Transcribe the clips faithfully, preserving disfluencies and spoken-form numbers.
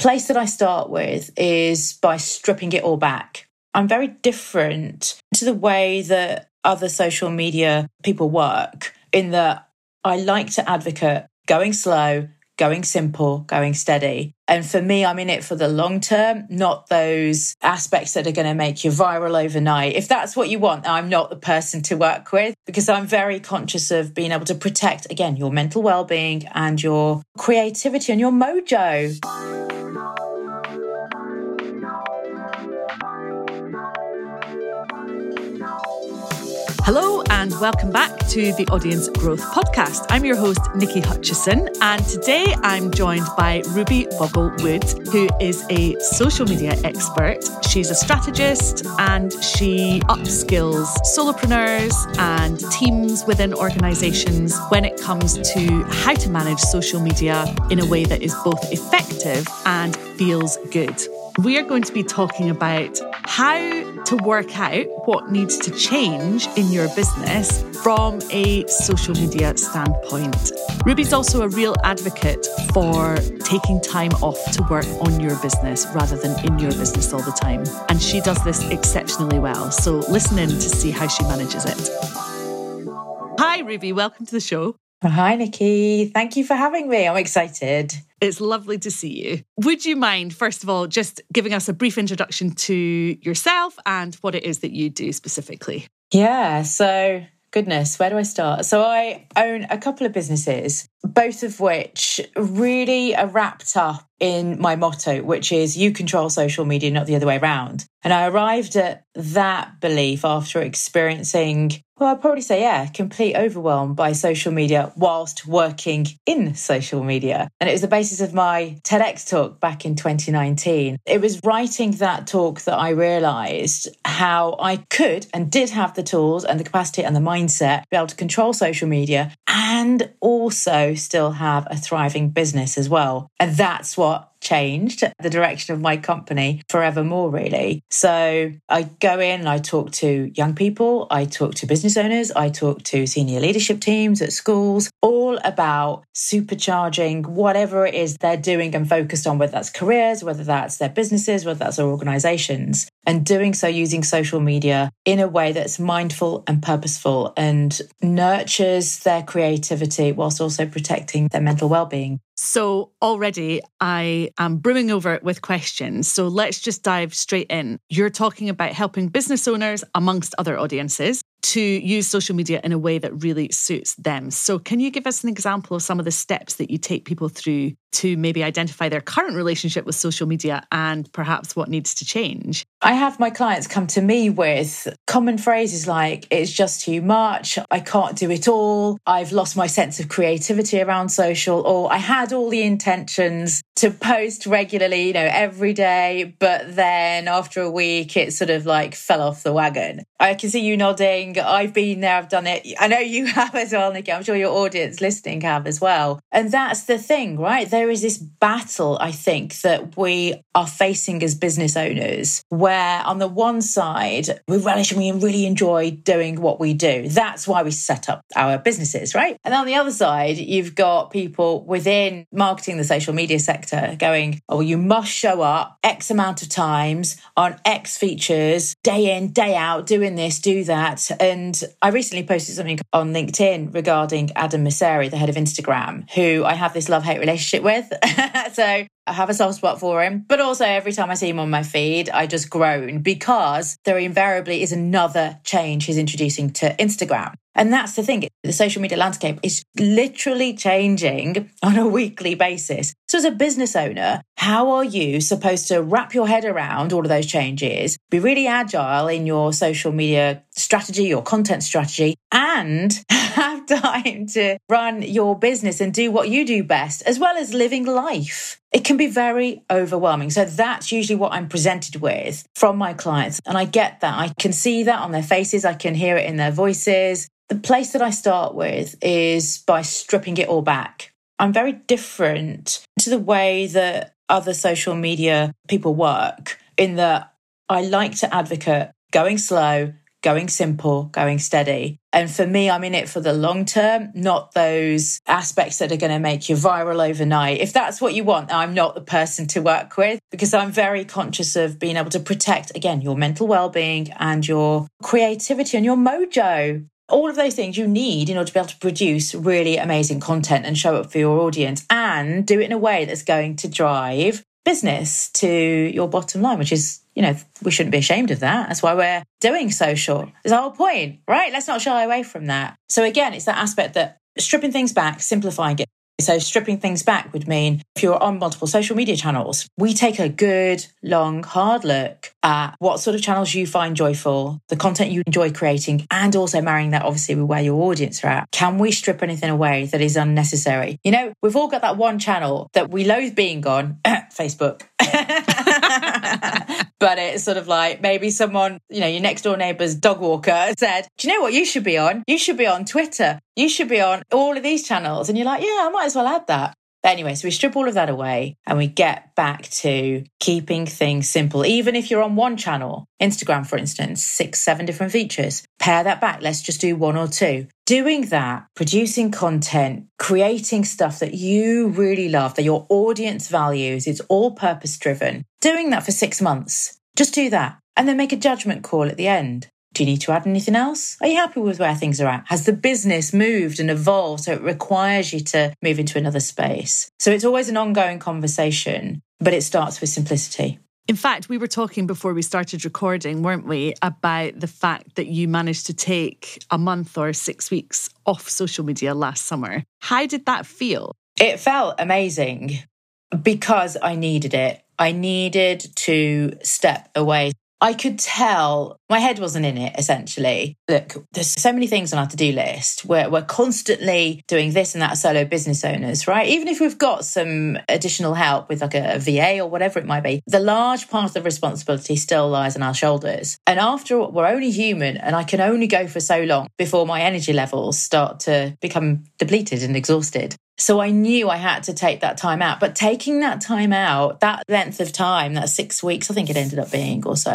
place that I start with is by stripping it all back. I'm very different to the way that other social media people work, in that I like to advocate going slow, going simple, going steady. And for me, I'm in it for the long term, not those aspects that are going to make you viral overnight. If that's what you want, I'm not the person to work with, because I'm very conscious of being able to protect, again, your mental well-being and your creativity and your mojo. Hello and welcome back to the Audience Growth Podcast. I'm your host, Nikki Hutchison, and today I'm joined by Rubbi Bhogal-Wood, who is a social media expert. She's a strategist and she upskills solopreneurs and teams within organizations when it comes to how to manage social media in a way that is both effective and feels good. We are going to be talking about how to work out what needs to change in your business from a social media standpoint. Rubbi's also a real advocate for taking time off to work on your business rather than in your business all the time. And she does this exceptionally well. So listen in to see how she manages it. Hi, Rubbi. Welcome to the show. Hi, Nikki. Thank you for having me. I'm excited. It's lovely to see you. Would you mind, first of all, just giving us a brief introduction to yourself and what it is that you do specifically? Yeah, so goodness, where do I start? So I own a couple of businesses, both of which really are wrapped up in my motto, which is you control social media, not the other way around. And I arrived at that belief after experiencing, well, I'd probably say, yeah, complete overwhelm by social media whilst working in social media. And it was the basis of my TEDx talk back in twenty nineteen. It was writing that talk that I realised how I could and did have the tools and the capacity and the mindset to be able to control social media and also still have a thriving business as well. And that's what changed the direction of my company forevermore, really. So I go in and I talk to young people, I talk to business owners, I talk to senior leadership teams at schools, all about supercharging whatever it is they're doing and focused on, whether that's careers, whether that's their businesses, whether that's their organizations, and doing so using social media in a way that's mindful and purposeful and nurtures their creativity whilst also protecting their mental well-being. So already I am brimming over it with questions. So let's just dive straight in. You're talking about helping business owners, amongst other audiences, to use social media in a way that really suits them. So can you give us an example of some of the steps that you take people through to maybe identify their current relationship with social media and perhaps what needs to change? I have my clients come to me with common phrases like, it's just too much, I can't do it all, I've lost my sense of creativity around social, or I had all the intentions to post regularly, you know, every day, but then after a week, it sort of like fell off the wagon. I can see you nodding. I've been there, I've done it. I know you have as well, Nikki. I'm sure your audience listening have as well. And that's the thing, right? There is this battle, I think, that we are facing as business owners, where on the one side, we relish and we really enjoy doing what we do. That's why we set up our businesses, right? And on the other side, you've got people within marketing, the social media sector, going, oh, you must show up X amount of times on X features, day in, day out, doing this, do that. And I recently posted something on LinkedIn regarding Adam Masseri, the head of Instagram, who I have this love-hate relationship with. So I have a soft spot for him. But also every time I see him on my feed, I just groan, because there invariably is another change he's introducing to Instagram. And that's the thing, the social media landscape is literally changing on a weekly basis. So as a business owner, how are you supposed to wrap your head around all of those changes, be really agile in your social media strategy, your content strategy, and have time to run your business and do what you do best, as well as living life? It can be very overwhelming. So that's usually what I'm presented with from my clients. And I get that. I can see that on their faces. I can hear it in their voices. The place that I start with is by stripping it all back. I'm very different to the way that other social media people work, in that I like to advocate going slow, going simple, going steady. And for me, I'm in it for the long term, not those aspects that are going to make you viral overnight. If that's what you want, I'm not the person to work with, because I'm very conscious of being able to protect, again, your mental well-being and your creativity and your mojo. All of those things you need in order to be able to produce really amazing content and show up for your audience and do it in a way that's going to drive business to your bottom line, which is, you know, we shouldn't be ashamed of that. That's why we're doing social. It's the whole point, right? Let's not shy away from that. So again, it's that aspect that stripping things back, simplifying it. So stripping things back would mean if you're on multiple social media channels, we take a good, long, hard look at what sort of channels you find joyful, the content you enjoy creating, and also marrying that obviously with where your audience are at. Can we strip anything away that is unnecessary? You know, we've all got that one channel that we loathe being on, Facebook. But it's sort of like maybe someone, you know, your next door neighbour's dog walker said, do you know what you should be on? You should be on Twitter. You should be on all of these channels. And you're like, yeah, I might as well add that. But anyway, so we strip all of that away and we get back to keeping things simple. Even if you're on one channel, Instagram, for instance, six, seven different features, pare that back. Let's just do one or two. Doing that, producing content, creating stuff that you really love, that your audience values, it's all purpose driven. Doing that for six months, just do that. And then make a judgment call at the end. Do you need to add anything else? Are you happy with where things are at? Has the business moved and evolved so it requires you to move into another space? So it's always an ongoing conversation, but it starts with simplicity. In fact, we were talking before we started recording, weren't we, about the fact that you managed to take a month or six weeks off social media last summer. How did that feel? It felt amazing because I needed it. I needed to step away. I could tell my head wasn't in it, essentially. Look, there's so many things on our to-do list. We're, we're constantly doing this and that as solo business owners, right? Even if we've got some additional help with like a, a V A or whatever it might be, the large part of the responsibility still lies on our shoulders. And after all, we're only human and I can only go for so long before my energy levels start to become depleted and exhausted. So I knew I had to take that time out. But taking that time out, that length of time, that six weeks, I think it ended up being or so,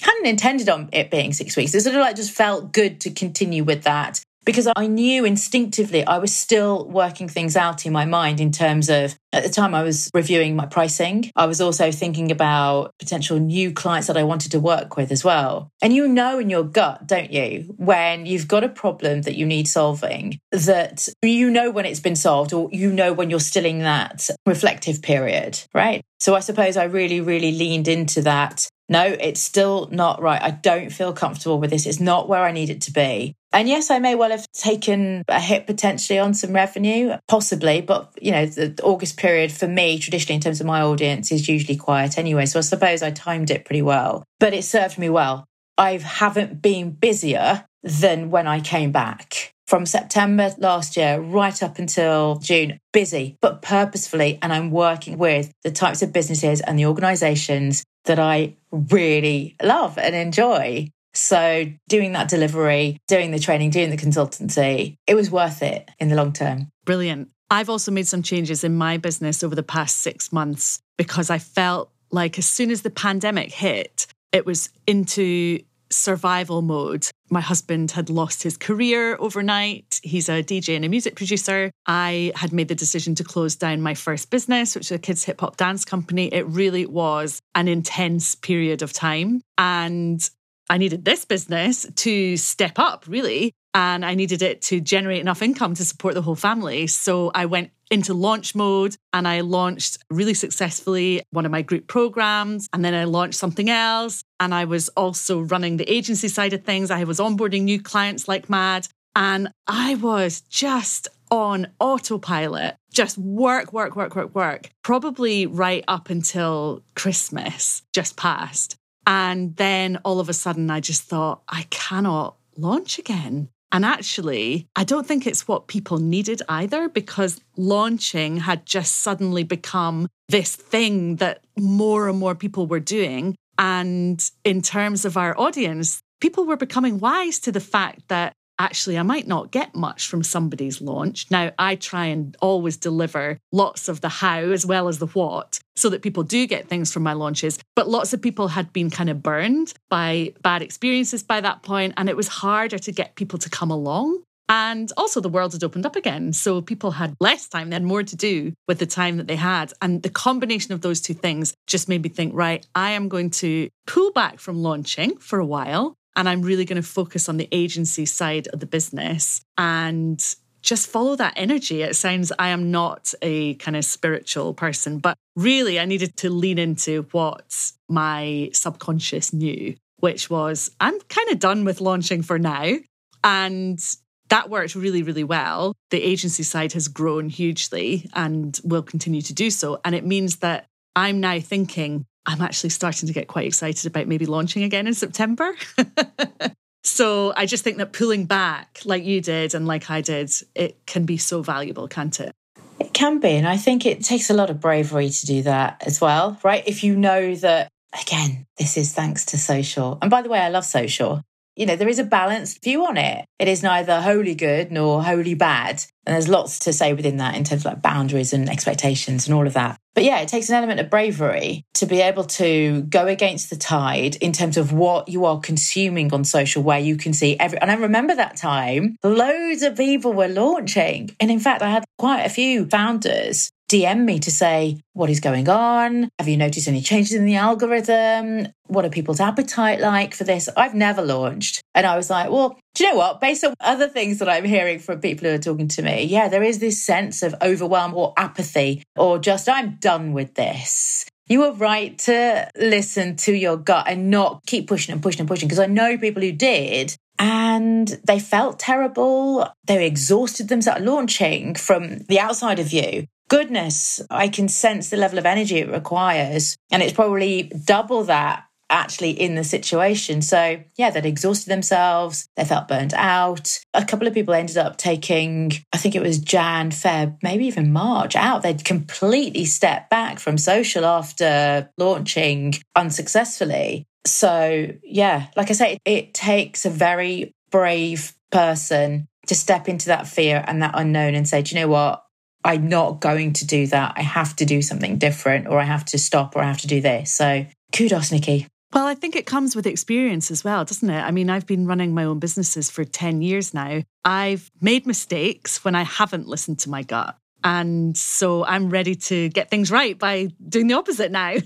hadn't intended on it being six weeks. It sort of like just felt good to continue with that because I knew instinctively I was still working things out in my mind in terms of, at the time I was reviewing my pricing. I was also thinking about potential new clients that I wanted to work with as well. And you know in your gut, don't you, when you've got a problem that you need solving, that you know when it's been solved or you know when you're still in that reflective period, right? So I suppose I really, really leaned into that. No, it's still not right. I don't feel comfortable with this. It's not where I need it to be. And yes, I may well have taken a hit potentially on some revenue, possibly, but you know, the August period for me, traditionally in terms of my audience, is usually quiet anyway. So I suppose I timed it pretty well, but it served me well. I haven't been busier than when I came back. From September last year right up until June, busy, but purposefully. And I'm working with the types of businesses and the organisations that I really love and enjoy. So doing that delivery, doing the training, doing the consultancy, it was worth it in the long term. Brilliant. I've also made some changes in my business over the past six months because I felt like as soon as the pandemic hit, it was into survival mode. My husband had lost his career overnight. He's a D J and a music producer. I had made the decision to close down my first business, which is a kids hip hop dance company. It really was an intense period of time. And I needed this business to step up, really. And I needed it to generate enough income to support the whole family. So I went into launch mode and I launched really successfully one of my group programs. And then I launched something else. And I was also running the agency side of things. I was onboarding new clients like mad. And I was just on autopilot, just work, work, work, work, work, probably right up until Christmas just passed. And then all of a sudden I just thought, I cannot launch again. And actually, I don't think it's what people needed either, because launching had just suddenly become this thing that more and more people were doing. And in terms of our audience, people were becoming wise to the fact that actually I might not get much from somebody's launch. Now, I try and always deliver lots of the how as well as the what, so that people do get things from my launches. But lots of people had been kind of burned by bad experiences by that point, and it was harder to get people to come along. And also the world had opened up again. So people had less time, they had more to do with the time that they had. And the combination of those two things just made me think, right, I am going to pull back from launching for a while. And I'm really going to focus on the agency side of the business and just follow that energy. It sounds, I am not a kind of spiritual person, but really I needed to lean into what my subconscious knew, which was I'm kind of done with launching for now. And that worked really, really well. The agency side has grown hugely and will continue to do so. And it means that I'm now thinking, I'm actually starting to get quite excited about maybe launching again in September. So I just think that pulling back like you did and like I did, it can be so valuable, can't it? It can be. And I think it takes a lot of bravery to do that as well, right? If you know that, again, this is thanks to social. And by the way, I love social. You know, there is a balanced view on it. It is neither wholly good nor wholly bad. And there's lots to say within that in terms of like boundaries and expectations and all of that. But yeah, it takes an element of bravery to be able to go against the tide in terms of what you are consuming on social, where you can see every... And I remember that time, loads of people were launching. And in fact, I had quite a few founders D M me to say, what is going on? Have you noticed any changes in the algorithm? What are people's appetite like for this? I've never launched. And I was like, well, do you know what? Based on other things that I'm hearing from people who are talking to me, yeah, there is this sense of overwhelm or apathy or just, I'm done with this. You were right to listen to your gut and not keep pushing and pushing and pushing, because I know people who did. And they felt terrible. They exhausted themselves launching from the outside of you. Goodness, I can sense the level of energy it requires. And it's probably double that actually in the situation. So yeah, they'd exhausted themselves. They felt burned out. A couple of people ended up taking, I think it was Jan, Feb, maybe even March out. They'd completely stepped back from social after launching unsuccessfully. So yeah, like I say, it takes a very brave person to step into that fear and that unknown and say, do you know what? I'm not going to do that. I have to do something different, or I have to stop, or I have to do this. So kudos, Nikki. Well, I think it comes with experience as well, doesn't it? I mean, I've been running my own businesses for ten years now. I've made mistakes when I haven't listened to my gut. And so I'm ready to get things right by doing the opposite now.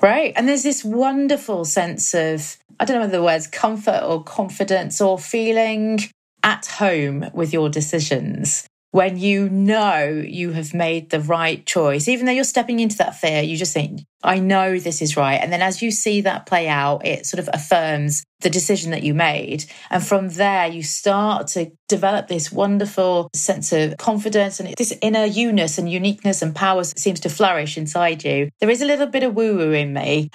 Right. And there's this wonderful sense of, I don't know whether the word's comfort or confidence or feeling at home with your decisions. When you know you have made the right choice, even though you're stepping into that fear, you just think, I know this is right. And then as you see that play out, it sort of affirms the decision that you made. And from there, you start to develop this wonderful sense of confidence, and this inner you-ness and uniqueness and power seems to flourish inside you. There is a little bit of woo-woo in me,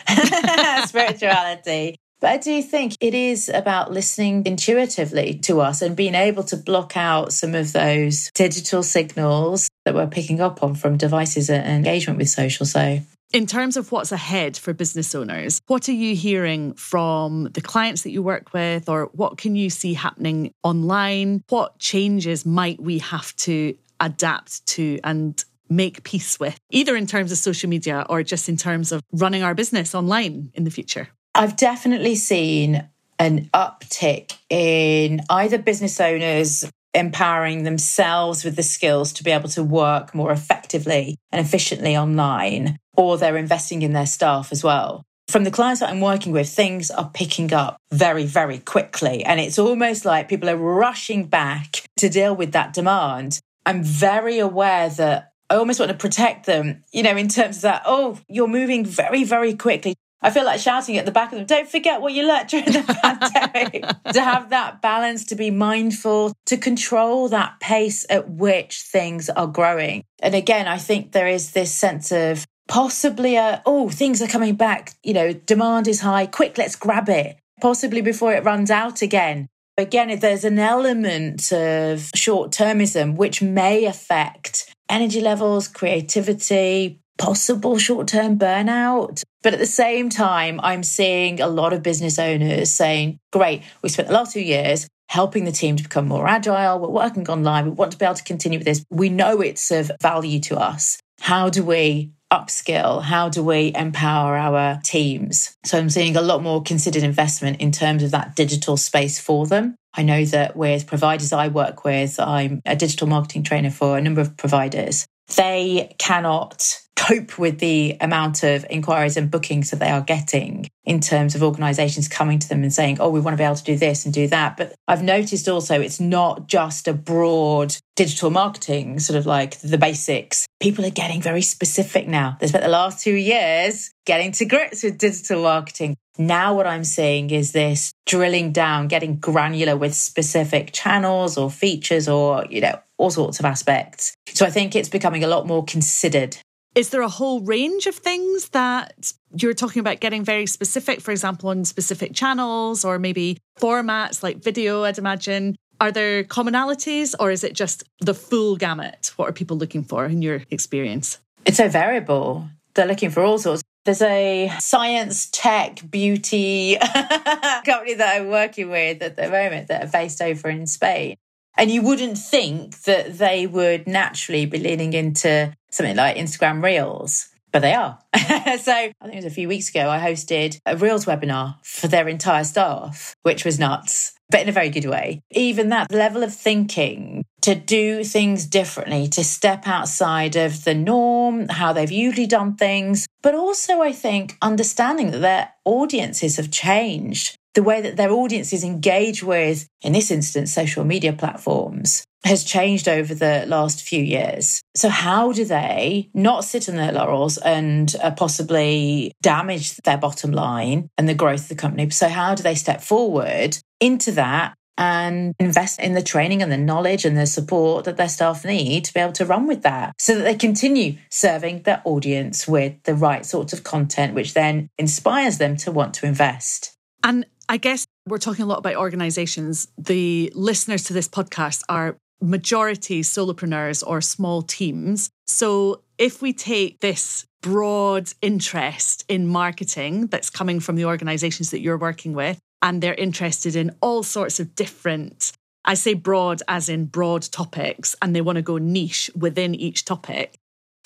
spirituality. But I do think it is about listening intuitively to us and being able to block out some of those digital signals that we're picking up on from devices and engagement with social. So, in terms of what's ahead for business owners, what are you hearing from the clients that you work with, or what can you see happening online? What changes might we have to adapt to and make peace with, either in terms of social media or just in terms of running our business online in the future? I've definitely seen an uptick in either business owners empowering themselves with the skills to be able to work more effectively and efficiently online, or they're investing in their staff as well. From the clients that I'm working with, things are picking up very, very quickly. And it's almost like people are rushing back to deal with that demand. I'm very aware that I almost want to protect them, you know, in terms of that, oh, you're moving very, very quickly. I feel like shouting at the back of them, don't forget what you learnt during the pandemic. To have that balance, to be mindful, to control that pace at which things are growing. And again, I think there is this sense of possibly, a, oh, things are coming back, you know, demand is high, quick, let's grab it, possibly before it runs out again. Again, if there's an element of short-termism, which may affect energy levels, creativity, possible short-term burnout. But at the same time, I'm seeing a lot of business owners saying, great, we spent the last two years helping the team to become more agile. We're working online. We want to be able to continue with this. We know it's of value to us. How do we upskill? How do we empower our teams? So I'm seeing a lot more considered investment in terms of that digital space for them. I know that with providers I work with, I'm a digital marketing trainer for a number of providers. They cannot cope with the amount of inquiries and bookings that they are getting in terms of organisations coming to them and saying, oh, we want to be able to do this and do that. But I've noticed also it's not just a broad digital marketing, sort of like the basics. People are getting very specific now. They spent the last two years getting to grips with digital marketing. Now what I'm seeing is this drilling down, getting granular with specific channels or features or, you know, all sorts of aspects. So I think it's becoming a lot more considered. Is there a whole range of things that you're talking about getting very specific, for example, on specific channels or maybe formats like video, I'd imagine? Are there commonalities or is it just the full gamut? What are people looking for in your experience? It's so variable. They're looking for all sorts. There's a science, tech, beauty company that I'm working with at the moment that are based over in Spain. And you wouldn't think that they would naturally be leaning into something like Instagram Reels, but they are. So I think it was a few weeks ago, I hosted a Reels webinar for their entire staff, which was nuts, but in a very good way. Even that level of thinking to do things differently, to step outside of the norm, how they've usually done things, but also I think understanding that their audiences have changed. The way that their audiences engage with, in this instance, social media platforms, has changed over the last few years. So how do they not sit on their laurels and uh, possibly damage their bottom line and the growth of the company? So how do they step forward into that and invest in the training and the knowledge and the support that their staff need to be able to run with that so that they continue serving their audience with the right sorts of content, which then inspires them to want to invest? And I guess we're talking a lot about organisations. The listeners to this podcast are majority solopreneurs or small teams. So if we take this broad interest in marketing that's coming from the organisations that you're working with, and they're interested in all sorts of different, I say broad as in broad topics, and they want to go niche within each topic.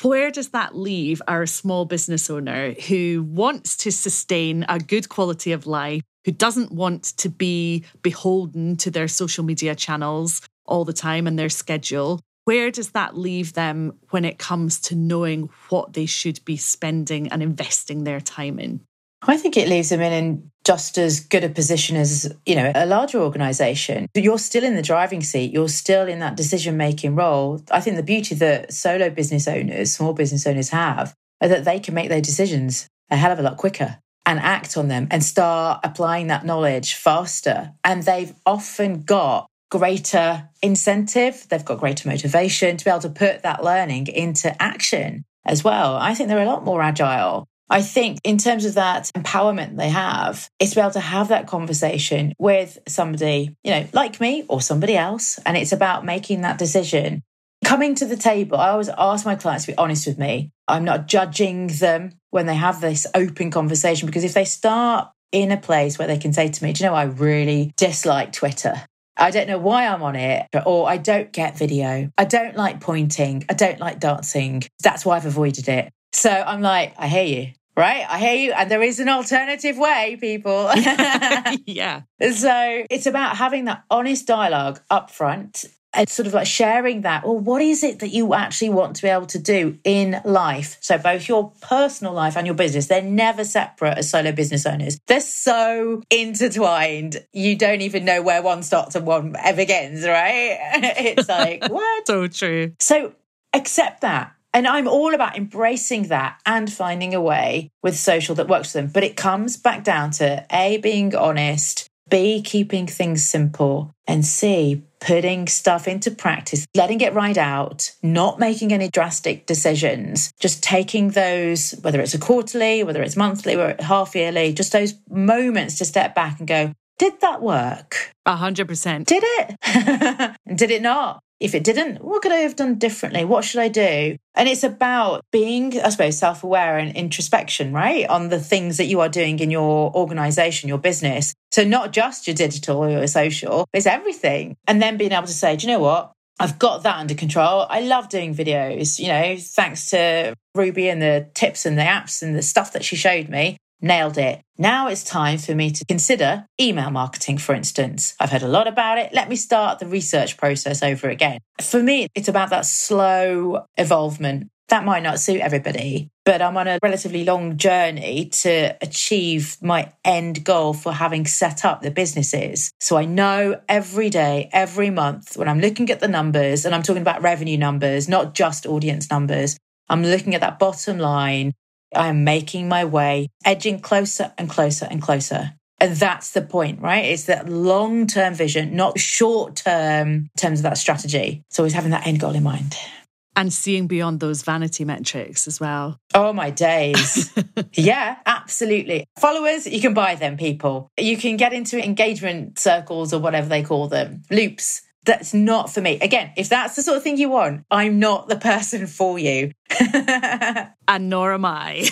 Where does that leave our small business owner who wants to sustain a good quality of life, who doesn't want to be beholden to their social media channels all the time and their schedule? Where does that leave them when it comes to knowing what they should be spending and investing their time in? I think it leaves them in just as good a position as, you know, a larger organisation. You're still in the driving seat. You're still in that decision-making role. I think the beauty that solo business owners, small business owners have, are that they can make their decisions a hell of a lot quicker and act on them and start applying that knowledge faster. And they've often got greater incentive. They've got greater motivation to be able to put that learning into action as well. I think they're a lot more agile. I think in terms of that empowerment they have, it's to be able to have that conversation with somebody, you know, like me or somebody else. And it's about making that decision. Coming to the table, I always ask my clients to be honest with me. I'm not judging them when they have this open conversation, because if they start in a place where they can say to me, do you know, I really dislike Twitter. I don't know why I'm on it, or I don't get video. I don't like pointing. I don't like dancing. That's why I've avoided it. So I'm like, I hear you, right? I hear you. And there is an alternative way, people. Yeah. So it's about having that honest dialogue up front and sort of like sharing that. Well, what is it that you actually want to be able to do in life? So both your personal life and your business, they're never separate as solo business owners. They're so intertwined. You don't even know where one starts and one begins, right? It's like, what? So true. So accept that. And I'm all about embracing that and finding a way with social that works for them. But it comes back down to A, being honest, B, keeping things simple, and C, putting stuff into practice, letting it ride out, not making any drastic decisions, just taking those, whether it's a quarterly, whether it's monthly or half yearly, just those moments to step back and go, did that work? A hundred percent. Did it? Did it not? If it didn't, what could I have done differently? What should I do? And it's about being, I suppose, self-aware and introspection, right? On the things that you are doing in your organization, your business. So not just your digital or your social, it's everything. And then being able to say, do you know what? I've got that under control. I love doing videos, you know, thanks to Rubbi and the tips and the apps and the stuff that she showed me. Nailed it. Now it's time for me to consider email marketing, for instance. I've heard a lot about it. Let me start the research process over again. For me, it's about that slow evolvement. That might not suit everybody, but I'm on a relatively long journey to achieve my end goal for having set up the businesses. So I know every day, every month, when I'm looking at the numbers, and I'm talking about revenue numbers, not just audience numbers, I'm looking at that bottom line. I am making my way, edging closer and closer and closer. And that's the point, right? It's that long-term vision, not short-term in terms of that strategy. It's always having that end goal in mind. And seeing beyond those vanity metrics as well. Oh, my days. Yeah, absolutely. Followers, you can buy them, people. You can get into engagement circles or whatever they call them, loops. That's not for me. Again, if that's the sort of thing you want, I'm not the person for you. And nor am I.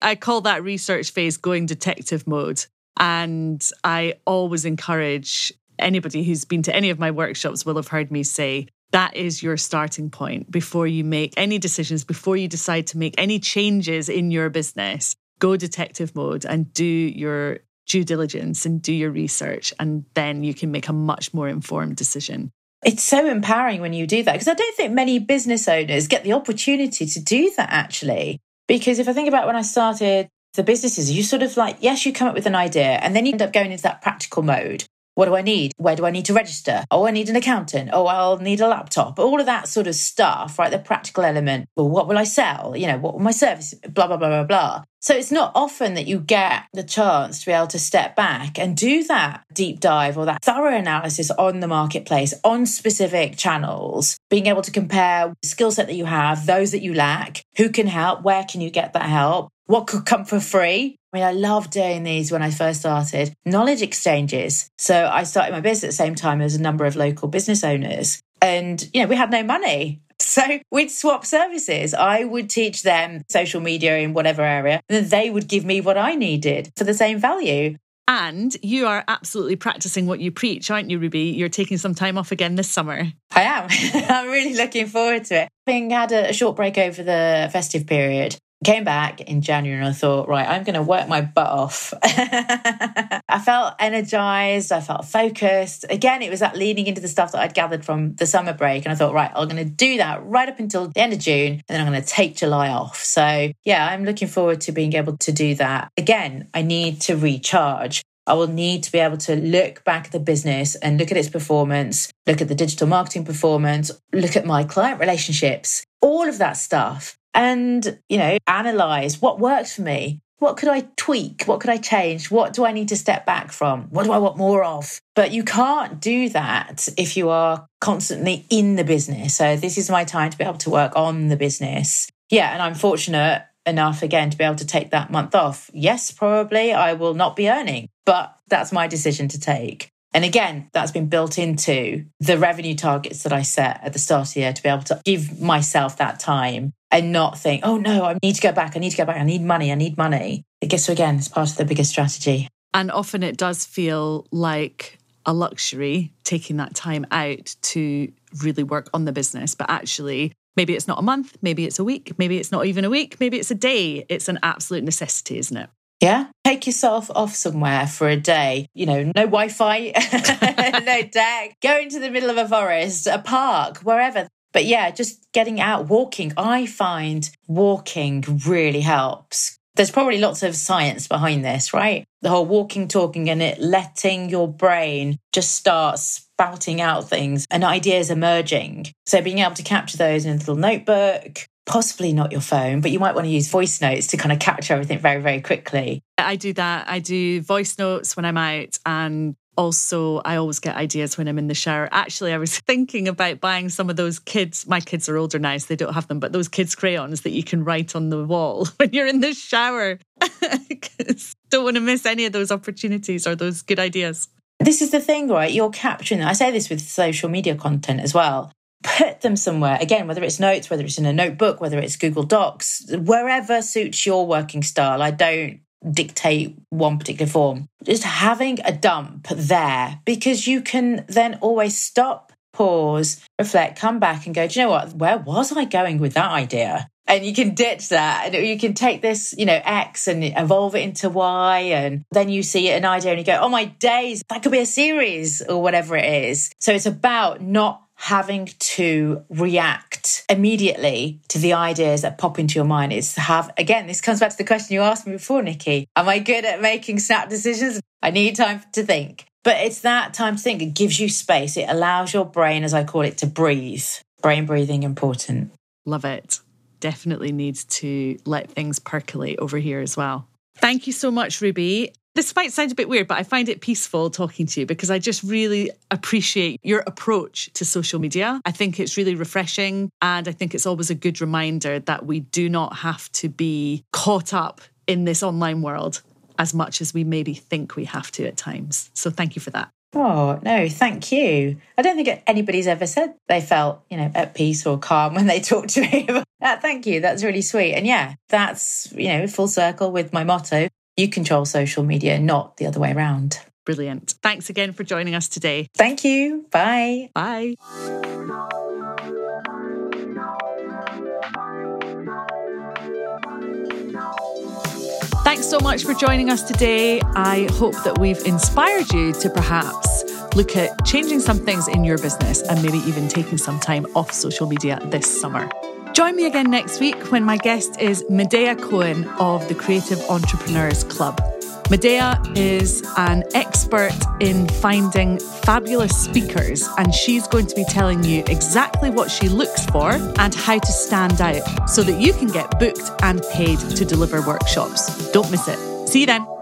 I call that research phase going detective mode. And I always encourage anybody who's been to any of my workshops will have heard me say, that is your starting point before you make any decisions, before you decide to make any changes in your business. Go detective mode and do your due diligence and do your research, and then you can make a much more informed decision. It's so empowering when you do that, because I don't think many business owners get the opportunity to do that, actually. Because if I think about when I started the businesses, you sort of like, yes, you come up with an idea and then you end up going into that practical mode. What do I need? Where do I need to register? Oh, I need an accountant. Oh, I'll need a laptop. All of that sort of stuff, right? The practical element. Well, what will I sell? You know, what will my service? Blah, blah, blah, blah, blah. So it's not often that you get the chance to be able to step back and do that deep dive or that thorough analysis on the marketplace, on specific channels, being able to compare the skill set that you have, those that you lack, who can help, where can you get that help, what could come for free. I mean, I love doing these when I first started. Knowledge exchanges. So I started my business at the same time as a number of local business owners. And, you know, we had no money. So we'd swap services. I would teach them social media in whatever area, and then they would give me what I needed for the same value. And you are absolutely practicing what you preach, aren't you, Rubbi? You're taking some time off again this summer. I am. I'm really looking forward to it. Having had a short break over the festive period, came back in January and I thought, right, I'm going to work my butt off. I felt energized. I felt focused. Again, it was that leaning into the stuff that I'd gathered from the summer break. And I thought, right, I'm going to do that right up until the end of June. And then I'm going to take July off. So yeah, I'm looking forward to being able to do that. Again, I need to recharge. I will need to be able to look back at the business and look at its performance, look at the digital marketing performance, look at my client relationships, all of that stuff. And, you know, analyse what works for me. What could I tweak? What could I change? What do I need to step back from? What do I want more of? But you can't do that if you are constantly in the business. So this is my time to be able to work on the business. Yeah, and I'm fortunate enough, again, to be able to take that month off. Yes, probably I will not be earning, but that's my decision to take. And again, that's been built into the revenue targets that I set at the start of the year to be able to give myself that time and not think, oh no, I need to go back, I need to go back, I need money, I need money. I guess, so again, it's part of the bigger strategy. And often it does feel like a luxury taking that time out to really work on the business. But actually, maybe it's not a month, maybe it's a week, maybe it's not even a week, maybe it's a day. It's an absolute necessity, isn't it? Yeah. Take yourself off somewhere for a day. You know, no Wi-Fi, no deck. Go into the middle of a forest, a park, wherever. But yeah, just getting out, walking. I find walking really helps. There's probably lots of science behind this, right? The whole walking, talking, and it letting your brain just start spouting out things and ideas emerging. So being able to capture those in a little notebook, possibly not your phone, but you might want to use voice notes to kind of capture everything very, very quickly. I do that. I do voice notes when I'm out, and also I always get ideas when I'm in the shower. Actually, I was thinking about buying some of those kids. My kids are older now, so they don't have them, but those kids' crayons that you can write on the wall when you're in the shower. Don't want to miss any of those opportunities or those good ideas. This is the thing, right? You're capturing them. I say this with social media content as well. Put them somewhere. Again, whether it's notes, whether it's in a notebook, whether it's Google Docs, wherever suits your working style. I don't dictate one particular form. Just having a dump there, because you can then always stop, pause, reflect, come back and go, do you know what? Where was I going with that idea? And you can ditch that, and you can take this, you know, X and evolve it into Y. And then you see an idea and you go, oh my days, that could be a series or whatever it is. So it's about not having to react immediately to the ideas that pop into your mind. It's to have, again, this comes back to the question you asked me before, Nikki. Am I good at making snap decisions? I need time to think. But it's that time to think. It gives you space. It allows your brain, as I call it, to breathe. Brain breathing, important. Love it. Definitely needs to let things percolate over here as well. Thank you so much, Rubbi. This might sound a bit weird, but I find it peaceful talking to you because I just really appreciate your approach to social media. I think it's really refreshing, and I think it's always a good reminder that we do not have to be caught up in this online world as much as we maybe think we have to at times. So thank you for that. Oh, no, thank you. I don't think anybody's ever said they felt, you know, at peace or calm when they talked to me about that. Thank you. That's really sweet. And yeah, that's, you know, full circle with my motto. You control social media, not the other way around. Brilliant. Thanks again for joining us today. Thank you. Bye. Bye. Thanks so much for joining us today. I hope that we've inspired you to perhaps look at changing some things in your business and maybe even taking some time off social media this summer. Join me again next week when my guest is Medea Cohen of the Creative Entrepreneurs Club. Medea is an expert in finding fabulous speakers, and she's going to be telling you exactly what she looks for and how to stand out so that you can get booked and paid to deliver workshops. Don't miss it. See you then.